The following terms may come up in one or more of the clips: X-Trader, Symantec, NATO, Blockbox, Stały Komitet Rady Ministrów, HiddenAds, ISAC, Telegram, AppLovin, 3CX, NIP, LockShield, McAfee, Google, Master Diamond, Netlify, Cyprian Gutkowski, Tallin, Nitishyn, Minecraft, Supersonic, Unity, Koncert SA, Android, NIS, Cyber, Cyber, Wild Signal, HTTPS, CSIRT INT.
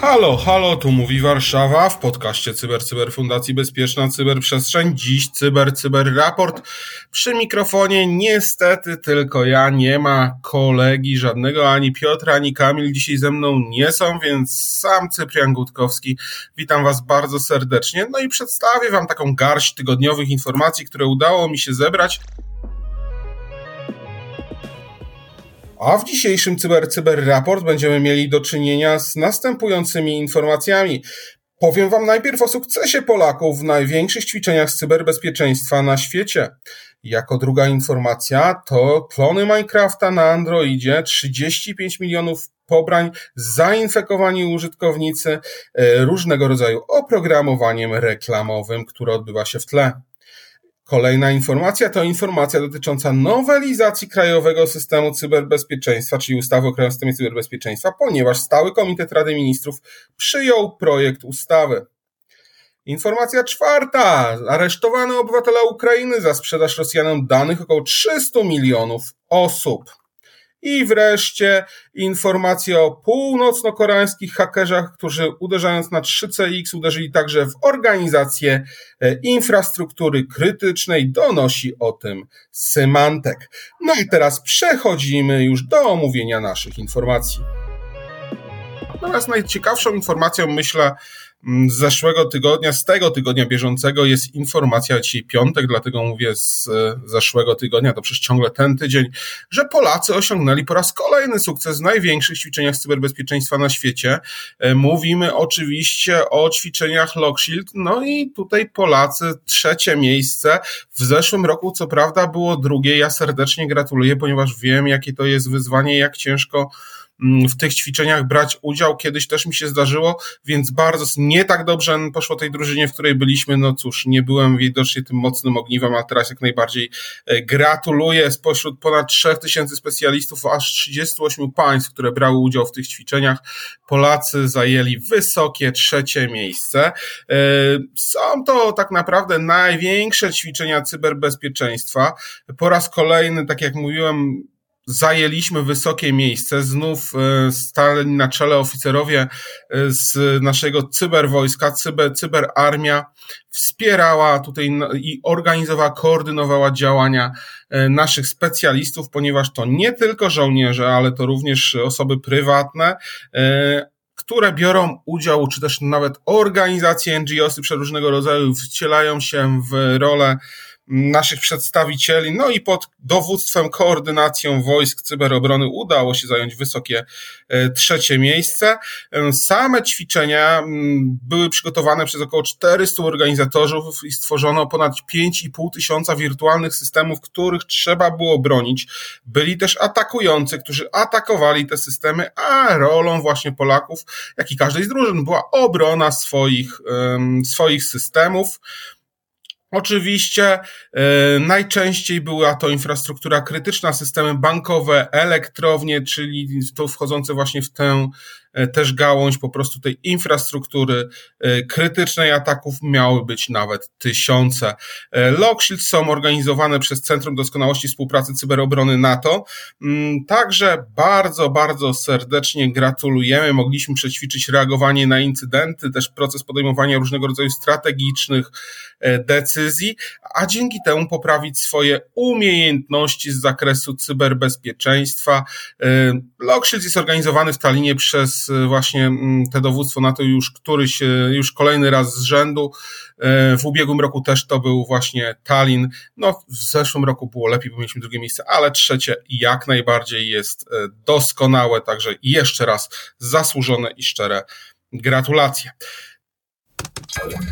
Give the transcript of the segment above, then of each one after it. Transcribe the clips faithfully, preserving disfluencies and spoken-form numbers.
Halo, halo, tu mówi Warszawa w podcaście Cyber, Cyber Fundacji Bezpieczna Cyberprzestrzeń. Dziś Cyber, Cyber Raport. Przy mikrofonie niestety tylko ja, nie ma kolegi żadnego, ani Piotr, ani Kamil dzisiaj ze mną nie są, więc sam Cyprian Gutkowski. Witam Was bardzo serdecznie. No i przedstawię Wam taką garść tygodniowych informacji, które udało mi się zebrać. A w dzisiejszym Cyber, Cyber Raport będziemy mieli do czynienia z następującymi informacjami. Powiem Wam najpierw o sukcesie Polaków w największych ćwiczeniach z cyberbezpieczeństwa na świecie. Jako druga informacja to klony Minecrafta na Androidzie, trzydzieści pięć milionów pobrań, zainfekowani użytkownicy różnego rodzaju oprogramowaniem reklamowym, które odbywa się w tle. Kolejna informacja to informacja dotycząca nowelizacji Krajowego Systemu Cyberbezpieczeństwa, czyli ustawy o Krajowym Systemie Cyberbezpieczeństwa, ponieważ Stały Komitet Rady Ministrów przyjął projekt ustawy. Informacja czwarta. Aresztowano obywatela Ukrainy za sprzedaż Rosjanom danych około trzystu milionów osób. I wreszcie informacje o północno-koreańskich hakerzach, którzy uderzając na trzy C X uderzyli także w organizację infrastruktury krytycznej. Donosi o tym Symantec. No i teraz przechodzimy już do omówienia naszych informacji. Teraz najciekawszą informacją, myślę, z zeszłego tygodnia, z tego tygodnia bieżącego jest informacja, dzisiaj piątek, dlatego mówię z zeszłego tygodnia, to przecież ciągle ten tydzień, że Polacy osiągnęli po raz kolejny sukces w największych ćwiczeniach cyberbezpieczeństwa na świecie. Mówimy oczywiście o ćwiczeniach LockShield, no i tutaj Polacy trzecie miejsce. W zeszłym roku co prawda było drugie, ja serdecznie gratuluję, ponieważ wiem jakie to jest wyzwanie, jak ciężko w tych ćwiczeniach brać udział. Kiedyś też mi się zdarzyło, więc bardzo nie tak dobrze poszło tej drużynie, w której byliśmy. No cóż, nie byłem widocznie tym mocnym ogniwem, a teraz jak najbardziej gratuluję. Spośród ponad trzech tysięcy specjalistów, aż trzydziestu ośmiu państw, które brały udział w tych ćwiczeniach, Polacy zajęli wysokie trzecie miejsce. Są to tak naprawdę największe ćwiczenia cyberbezpieczeństwa. Po raz kolejny, tak jak mówiłem, zajęliśmy wysokie miejsce, znów stali na czele oficerowie z naszego cyberwojska, cyber, cyberarmia wspierała tutaj i organizowała, koordynowała działania naszych specjalistów, ponieważ to nie tylko żołnierze, ale to również osoby prywatne, które biorą udział, czy też nawet organizacje, N G O sy przeróżnego rodzaju wcielają się w rolę naszych przedstawicieli, no i pod dowództwem, koordynacją wojsk cyberobrony udało się zająć wysokie trzecie miejsce. Same ćwiczenia były przygotowane przez około czterystu organizatorów i stworzono ponad pięć i pół tysiąca wirtualnych systemów, których trzeba było bronić. Byli też atakujący, którzy atakowali te systemy, a rolą właśnie Polaków, jak i każdej z drużyn, była obrona swoich, swoich systemów. Oczywiście e, najczęściej była to infrastruktura krytyczna, systemy bankowe, elektrownie, czyli to wchodzące właśnie w tę e, też gałąź po prostu tej infrastruktury e, krytycznej. Ataków miały być nawet tysiące. E, LockShield są organizowane przez Centrum Doskonałości Współpracy Cyberobrony NATO. Mm, także bardzo, bardzo serdecznie gratulujemy. Mogliśmy przećwiczyć reagowanie na incydenty, też proces podejmowania różnego rodzaju strategicznych e, decyzji, a dzięki temu poprawić swoje umiejętności z zakresu cyberbezpieczeństwa. LockShield jest organizowany w Tallinie przez właśnie te dowództwo NATO już któryś, już kolejny raz z rzędu. W ubiegłym roku też to był właśnie Tallin. No, w zeszłym roku było lepiej, bo mieliśmy drugie miejsce, ale trzecie jak najbardziej jest doskonałe, także jeszcze raz zasłużone i szczere gratulacje.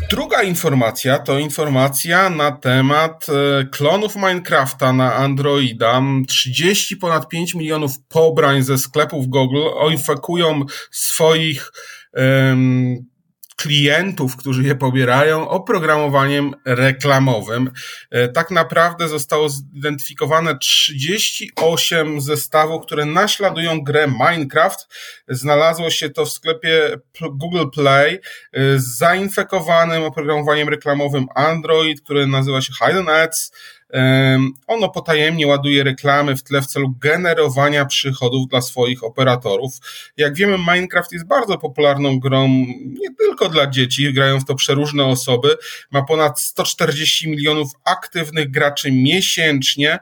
Druga informacja to informacja na temat klonów Minecrafta na Androida. trzydzieści ponad pięć milionów pobrań ze sklepów Google infekują swoich um, klientów, którzy je pobierają, oprogramowaniem reklamowym. Tak naprawdę zostało zidentyfikowane trzydzieści osiem zestawów, które naśladują grę Minecraft. Znalazło się to w sklepie Google Play z zainfekowanym oprogramowaniem reklamowym Android, które nazywa się HiddenAds. Ono potajemnie ładuje reklamy w tle w celu generowania przychodów dla swoich operatorów. Jak wiemy, Minecraft jest bardzo popularną grą nie tylko dla dzieci, grają w to przeróżne osoby. Ma ponad sto czterdzieści milionów aktywnych graczy miesięcznie.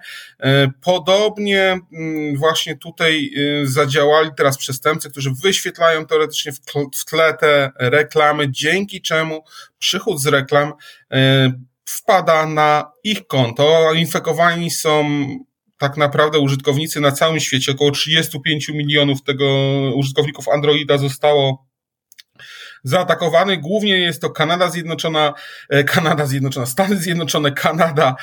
Podobnie właśnie tutaj zadziałali teraz przestępcy, którzy wyświetlają teoretycznie w tle te reklamy, dzięki czemu przychód z reklam wpada na ich konto. Infekowani są tak naprawdę użytkownicy na całym świecie. Około trzydzieści pięć milionów tego użytkowników Androida zostało zaatakowanych. Głównie jest to Kanada Zjednoczona, Kanada Zjednoczona, Stany Zjednoczone, Kanada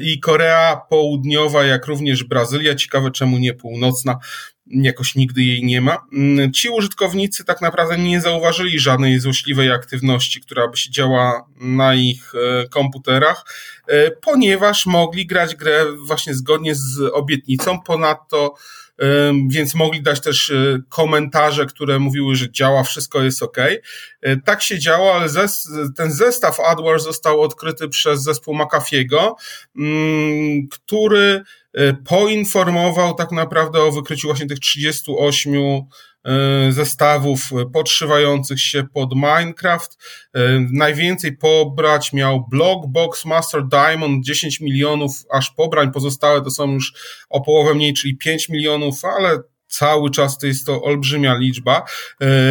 i Korea Południowa, jak również Brazylia. Ciekawe, czemu nie północna. Jakoś nigdy jej nie ma. Ci użytkownicy tak naprawdę nie zauważyli żadnej złośliwej aktywności, która by się działa na ich komputerach, ponieważ mogli grać grę właśnie zgodnie z obietnicą. Ponadto więc mogli dać też komentarze, które mówiły, że działa, wszystko jest ok. Tak się działo, ale ten zestaw adware został odkryty przez zespół McAfee'ego, który poinformował tak naprawdę o wykryciu właśnie tych trzydziestu ośmiu zestawów podszywających się pod Minecraft. Najwięcej pobrać miał Blockbox, Master Diamond, dziesięć milionów aż pobrań, pozostałe to są już o połowę mniej, czyli pięć milionów, ale cały czas to jest to olbrzymia liczba.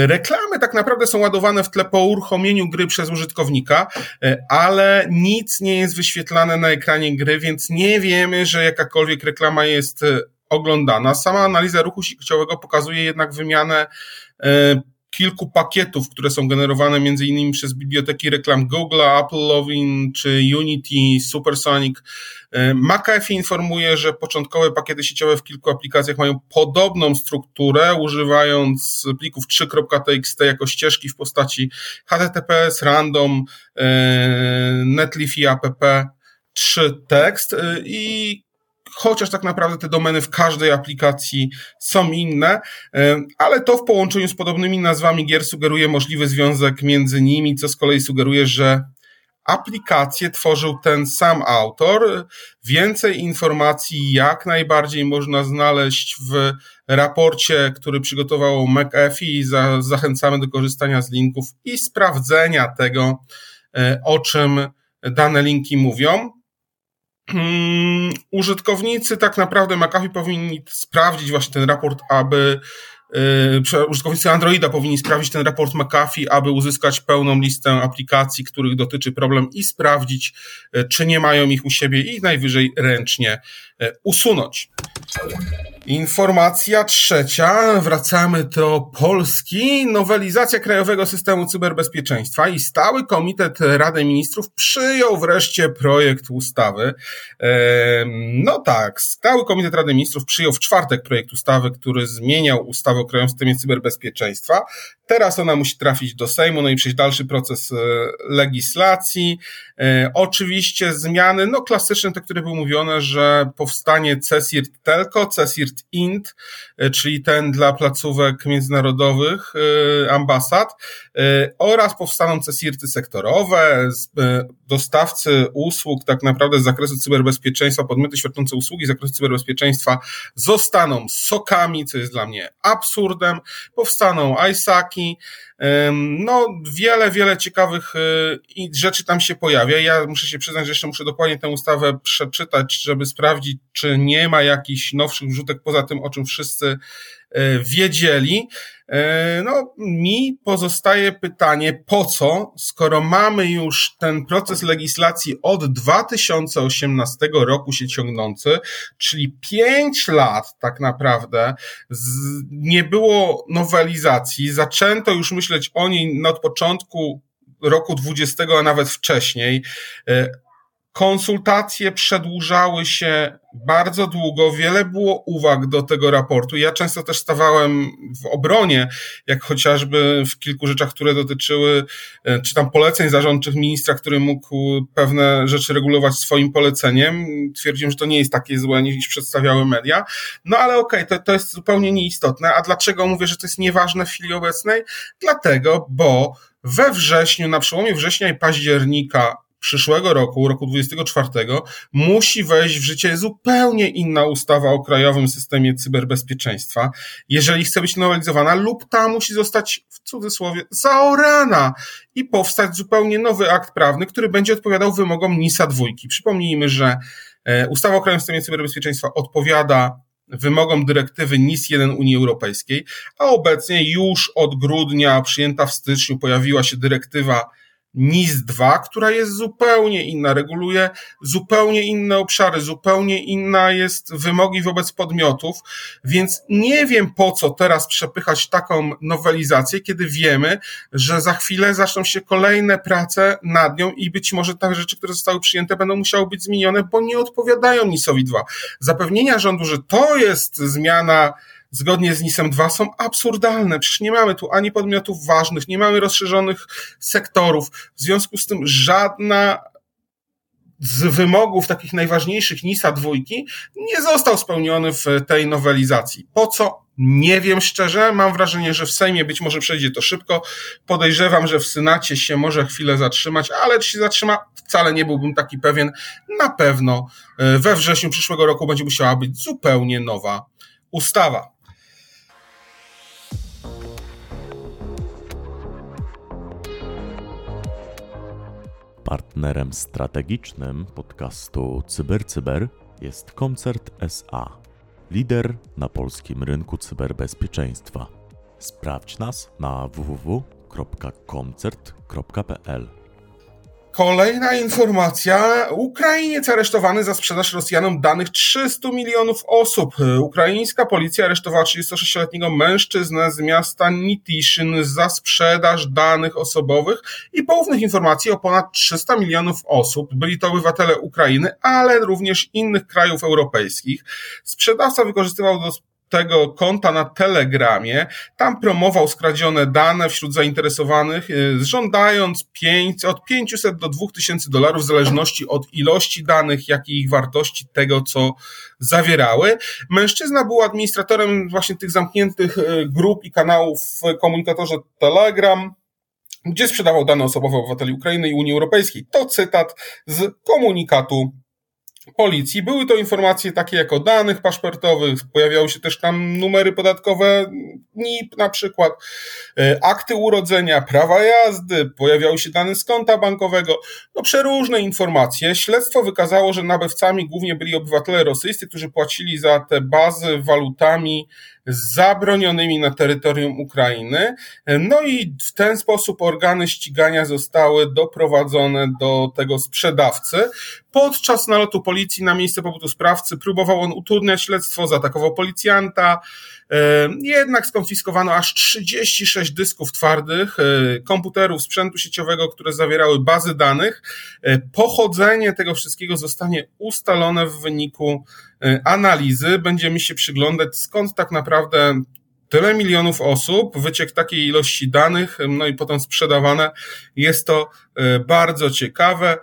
Reklamy tak naprawdę są ładowane w tle po uruchomieniu gry przez użytkownika, ale nic nie jest wyświetlane na ekranie gry, więc nie wiemy, że jakakolwiek reklama jest oglądana. Sama analiza ruchu sieciowego pokazuje jednak wymianę kilku pakietów, które są generowane między innymi przez biblioteki reklam Google, AppLovin czy Unity, Supersonic. McAfee informuje, że początkowe pakiety sieciowe w kilku aplikacjach mają podobną strukturę, używając plików trzy kropka t x t jako ścieżki w postaci H T T P S, random, netlify i app trzy tekst i chociaż tak naprawdę te domeny w każdej aplikacji są inne, ale to w połączeniu z podobnymi nazwami gier sugeruje możliwy związek między nimi, co z kolei sugeruje, że aplikację tworzył ten sam autor. Więcej informacji jak najbardziej można znaleźć w raporcie, który przygotowało McAfee. Zachęcamy do korzystania z linków i sprawdzenia tego, o czym dane linki mówią. Um, użytkownicy tak naprawdę McAfee powinni sprawdzić właśnie ten raport, aby yy, użytkownicy Androida powinni sprawdzić ten raport McAfee, aby uzyskać pełną listę aplikacji, których dotyczy problem i sprawdzić, yy, czy nie mają ich u siebie i najwyżej ręcznie yy, usunąć. Informacja trzecia, wracamy do Polski. Nowelizacja Krajowego Systemu Cyberbezpieczeństwa i Stały Komitet Rady Ministrów przyjął wreszcie projekt ustawy. No tak, Stały Komitet Rady Ministrów przyjął w czwartek projekt ustawy, który zmieniał ustawę o Krajowym Systemie Cyberbezpieczeństwa. Teraz ona musi trafić do Sejmu, no i przejść dalszy proces legislacji. Oczywiście zmiany, no klasyczne, te, które były mówione, że powstanie C S I R T tylko, C S I R T I N T, czyli ten dla placówek międzynarodowych, ambasad, oraz powstaną C S I R T y sektorowe, dostawcy usług tak naprawdę z zakresu cyberbezpieczeństwa, podmioty świadczące usługi z zakresu cyberbezpieczeństwa zostaną sokami, co jest dla mnie absurdem, powstaną I S A C i, no wiele, wiele ciekawych rzeczy tam się pojawia. Ja muszę się przyznać, że jeszcze muszę dokładnie tę ustawę przeczytać, żeby sprawdzić, czy nie ma jakichś nowszych wrzutek poza tym, o czym wszyscy wiedzieli. No, mi pozostaje pytanie, po co, skoro mamy już ten proces legislacji od dwa tysiące osiemnastego roku się ciągnący, czyli pięć lat tak naprawdę nie było nowelizacji, zaczęto już myśleć o niej od początku roku dwudziestego, a nawet wcześniej. Konsultacje przedłużały się bardzo długo, wiele było uwag do tego raportu. Ja często też stawałem w obronie, jak chociażby w kilku rzeczach, które dotyczyły, czy tam poleceń zarządczych ministra, który mógł pewne rzeczy regulować swoim poleceniem. Twierdziłem, że to nie jest takie złe, niż przedstawiały media. No ale okej, okay, to, to jest zupełnie nieistotne. A dlaczego mówię, że to jest nieważne w chwili obecnej? Dlatego, bo we wrześniu, na przełomie września i października przyszłego roku, roku dwudziestego czwartego, musi wejść w życie zupełnie inna ustawa o krajowym systemie cyberbezpieczeństwa, jeżeli chce być nowelizowana, lub ta musi zostać w cudzysłowie zaorana i powstać zupełnie nowy akt prawny, który będzie odpowiadał wymogom nisa dwa. Przypomnijmy, że ustawa o krajowym systemie cyberbezpieczeństwa odpowiada wymogom dyrektywy nis jeden Unii Europejskiej, a obecnie już od grudnia, przyjęta w styczniu, pojawiła się dyrektywa nis dwa, która jest zupełnie inna, reguluje zupełnie inne obszary, zupełnie inna jest wymogi wobec podmiotów, więc nie wiem, po co teraz przepychać taką nowelizację, kiedy wiemy, że za chwilę zaczną się kolejne prace nad nią i być może te rzeczy, które zostały przyjęte, będą musiały być zmienione, bo nie odpowiadają nisowi dwa. Zapewnienia rządu, że to jest zmiana zgodnie z nisem dwa, są absurdalne. Przecież nie mamy tu ani podmiotów ważnych, nie mamy rozszerzonych sektorów. W związku z tym żadna z wymogów takich najważniejszych nisa dwa nie został spełniony w tej nowelizacji. Po co? Nie wiem szczerze. Mam wrażenie, że w Sejmie być może przejdzie to szybko. Podejrzewam, że w Senacie się może chwilę zatrzymać, ale czy się zatrzyma? Wcale nie byłbym taki pewien. Na pewno we wrześniu przyszłego roku będzie musiała być zupełnie nowa ustawa. Partnerem strategicznym podcastu CyberCyber jest Koncert S A, lider na polskim rynku cyberbezpieczeństwa. Sprawdź nas na w w w kropka koncert kropka p l. Kolejna informacja. Ukrainiec aresztowany za sprzedaż Rosjanom danych trzystu milionów osób. Ukraińska policja aresztowała trzydziestosześcioletniego mężczyznę z miasta Nitishyn za sprzedaż danych osobowych i poufnych informacji o ponad trzystu milionów osób. Byli to obywatele Ukrainy, ale również innych krajów europejskich. Sprzedawca wykorzystywał do tego konta na Telegramie, tam promował skradzione dane wśród zainteresowanych, żądając od pięciuset do dwóch tysięcy dolarów w zależności od ilości danych, jak i ich wartości, tego co zawierały. Mężczyzna był administratorem właśnie tych zamkniętych grup i kanałów w komunikatorze Telegram, gdzie sprzedawał dane osobowe obywateli Ukrainy i Unii Europejskiej. To cytat z komunikatu policji. Były to informacje takie jak o danych paszportowych, pojawiały się też tam numery podatkowe N I P na przykład, akty urodzenia, prawa jazdy, pojawiały się dane z konta bankowego, no przeróżne informacje. Śledztwo wykazało, że nabywcami głównie byli obywatele rosyjscy, którzy płacili za te bazy walutami zabronionymi na terytorium Ukrainy. No i w ten sposób organy ścigania zostały doprowadzone do tego sprzedawcy. Podczas nalotu policji na miejsce pobytu sprawcy próbował on utrudniać śledztwo, zaatakował policjanta. Jednak skonfiskowano aż trzydzieści sześć dysków twardych, komputerów, sprzętu sieciowego, które zawierały bazy danych. Pochodzenie tego wszystkiego zostanie ustalone w wyniku analizy. Będziemy się przyglądać, skąd tak naprawdę tyle milionów osób, wyciek takiej ilości danych, no i potem sprzedawane. Jest to bardzo ciekawe.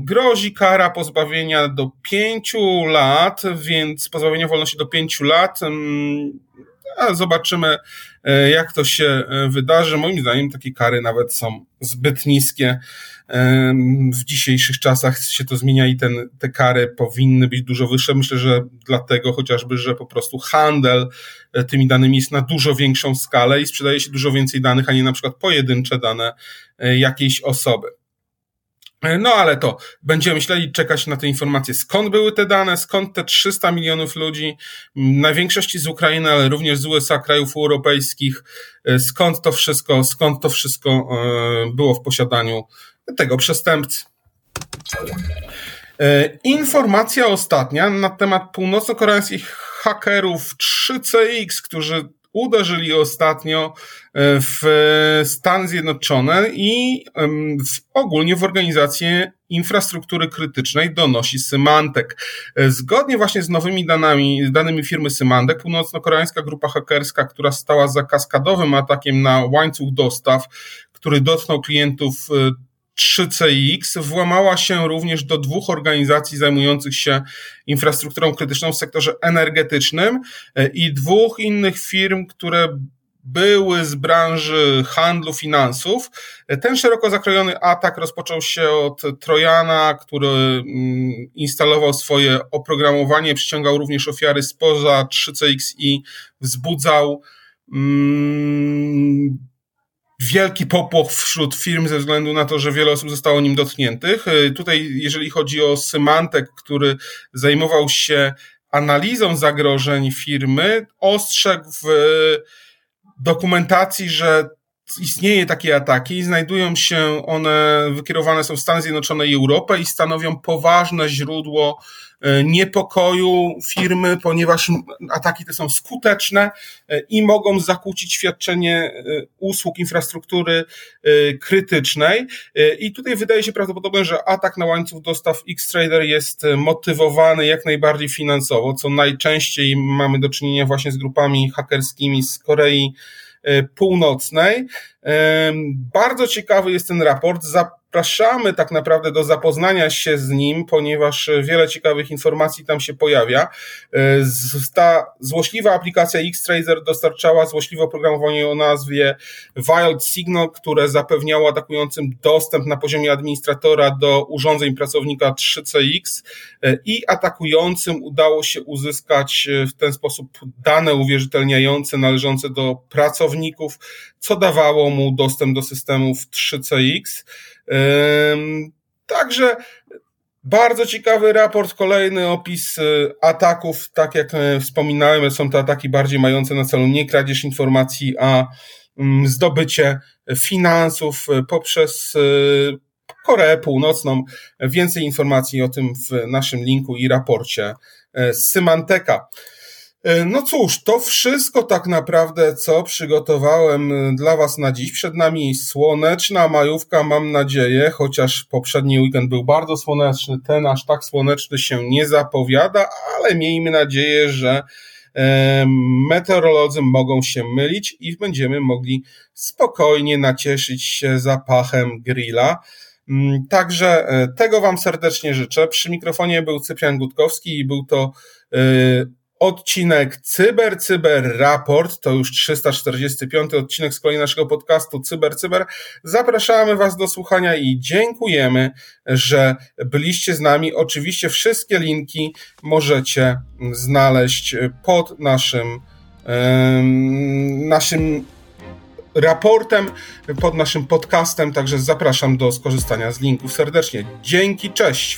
Grozi kara pozbawienia do pięciu lat, więc pozbawienia wolności do pięciu lat. A zobaczymy, jak to się wydarzy. Moim zdaniem takie kary nawet są zbyt niskie. W dzisiejszych czasach się to zmienia i ten, te kary powinny być dużo wyższe. Myślę, że dlatego chociażby, że po prostu handel tymi danymi jest na dużo większą skalę i sprzedaje się dużo więcej danych, a nie na przykład pojedyncze dane jakiejś osoby. No ale to będziemy śledzić, czekać na te informacje, skąd były te dane, skąd te trzysta milionów ludzi, na większości z Ukrainy, ale również z U S A, krajów europejskich, skąd to wszystko, skąd to wszystko było w posiadaniu tego przestępcy. Informacja ostatnia na temat północno-koreańskich hakerów trzy C X, którzy uderzyli ostatnio w Stany Zjednoczone i w, ogólnie w organizację infrastruktury krytycznej, donosi Symantec. Zgodnie właśnie z nowymi danymi, danymi firmy Symantec, północnokoreańska grupa hakerska, która stała za kaskadowym atakiem na łańcuch dostaw, który dotknął klientów trzy C X, włamała się również do dwóch organizacji zajmujących się infrastrukturą krytyczną w sektorze energetycznym i dwóch innych firm, które były z branży handlu, finansów. Ten szeroko zakrojony atak rozpoczął się od Trojana, który instalował swoje oprogramowanie, przyciągał również ofiary spoza trzy C X i wzbudzał mm, wielki popłoch wśród firm ze względu na to, że wiele osób zostało nim dotkniętych. Tutaj, jeżeli chodzi o Symantec, który zajmował się analizą zagrożeń firmy, ostrzegł w dokumentacji, że istnieje takie ataki i znajdują się one, wykierowane są w Stany Zjednoczone i Europę i stanowią poważne źródło niepokoju firmy, ponieważ ataki te są skuteczne i mogą zakłócić świadczenie usług infrastruktury krytycznej. I tutaj wydaje się prawdopodobne, że atak na łańcuch dostaw X-Trader jest motywowany jak najbardziej finansowo, co najczęściej mamy do czynienia właśnie z grupami hakerskimi z Korei Północnej. Bardzo ciekawy jest ten raport. Zapraszamy tak naprawdę do zapoznania się z nim, ponieważ wiele ciekawych informacji tam się pojawia. Ta złośliwa aplikacja X-Trader dostarczała złośliwe oprogramowanie o nazwie Wild Signal, które zapewniało atakującym dostęp na poziomie administratora do urządzeń pracownika trzy C X i atakującym udało się uzyskać w ten sposób dane uwierzytelniające należące do pracowników, co dawało mu dostęp do systemów trzy C X. Także bardzo ciekawy raport, kolejny opis ataków, tak jak wspominałem, są to ataki bardziej mające na celu nie kradzież informacji, a zdobycie finansów poprzez Koreę Północną. Więcej informacji o tym w naszym linku i raporcie z Symanteka. No cóż, to wszystko tak naprawdę, co przygotowałem dla Was na dziś. Przed nami słoneczna majówka, mam nadzieję, chociaż poprzedni weekend był bardzo słoneczny, ten aż tak słoneczny się nie zapowiada, ale miejmy nadzieję, że meteorolodzy mogą się mylić i będziemy mogli spokojnie nacieszyć się zapachem grilla. Także tego Wam serdecznie życzę. Przy mikrofonie był Cyprian Gutkowski i był to odcinek Cyber, Cyber Raport, to już trzysta czterdziesty piąty odcinek z kolei naszego podcastu Cyber, Cyber. Zapraszamy Was do słuchania i dziękujemy, że byliście z nami. Oczywiście wszystkie linki możecie znaleźć pod naszym um, naszym raportem, pod naszym podcastem, także zapraszam do skorzystania z linków serdecznie. Dzięki, cześć!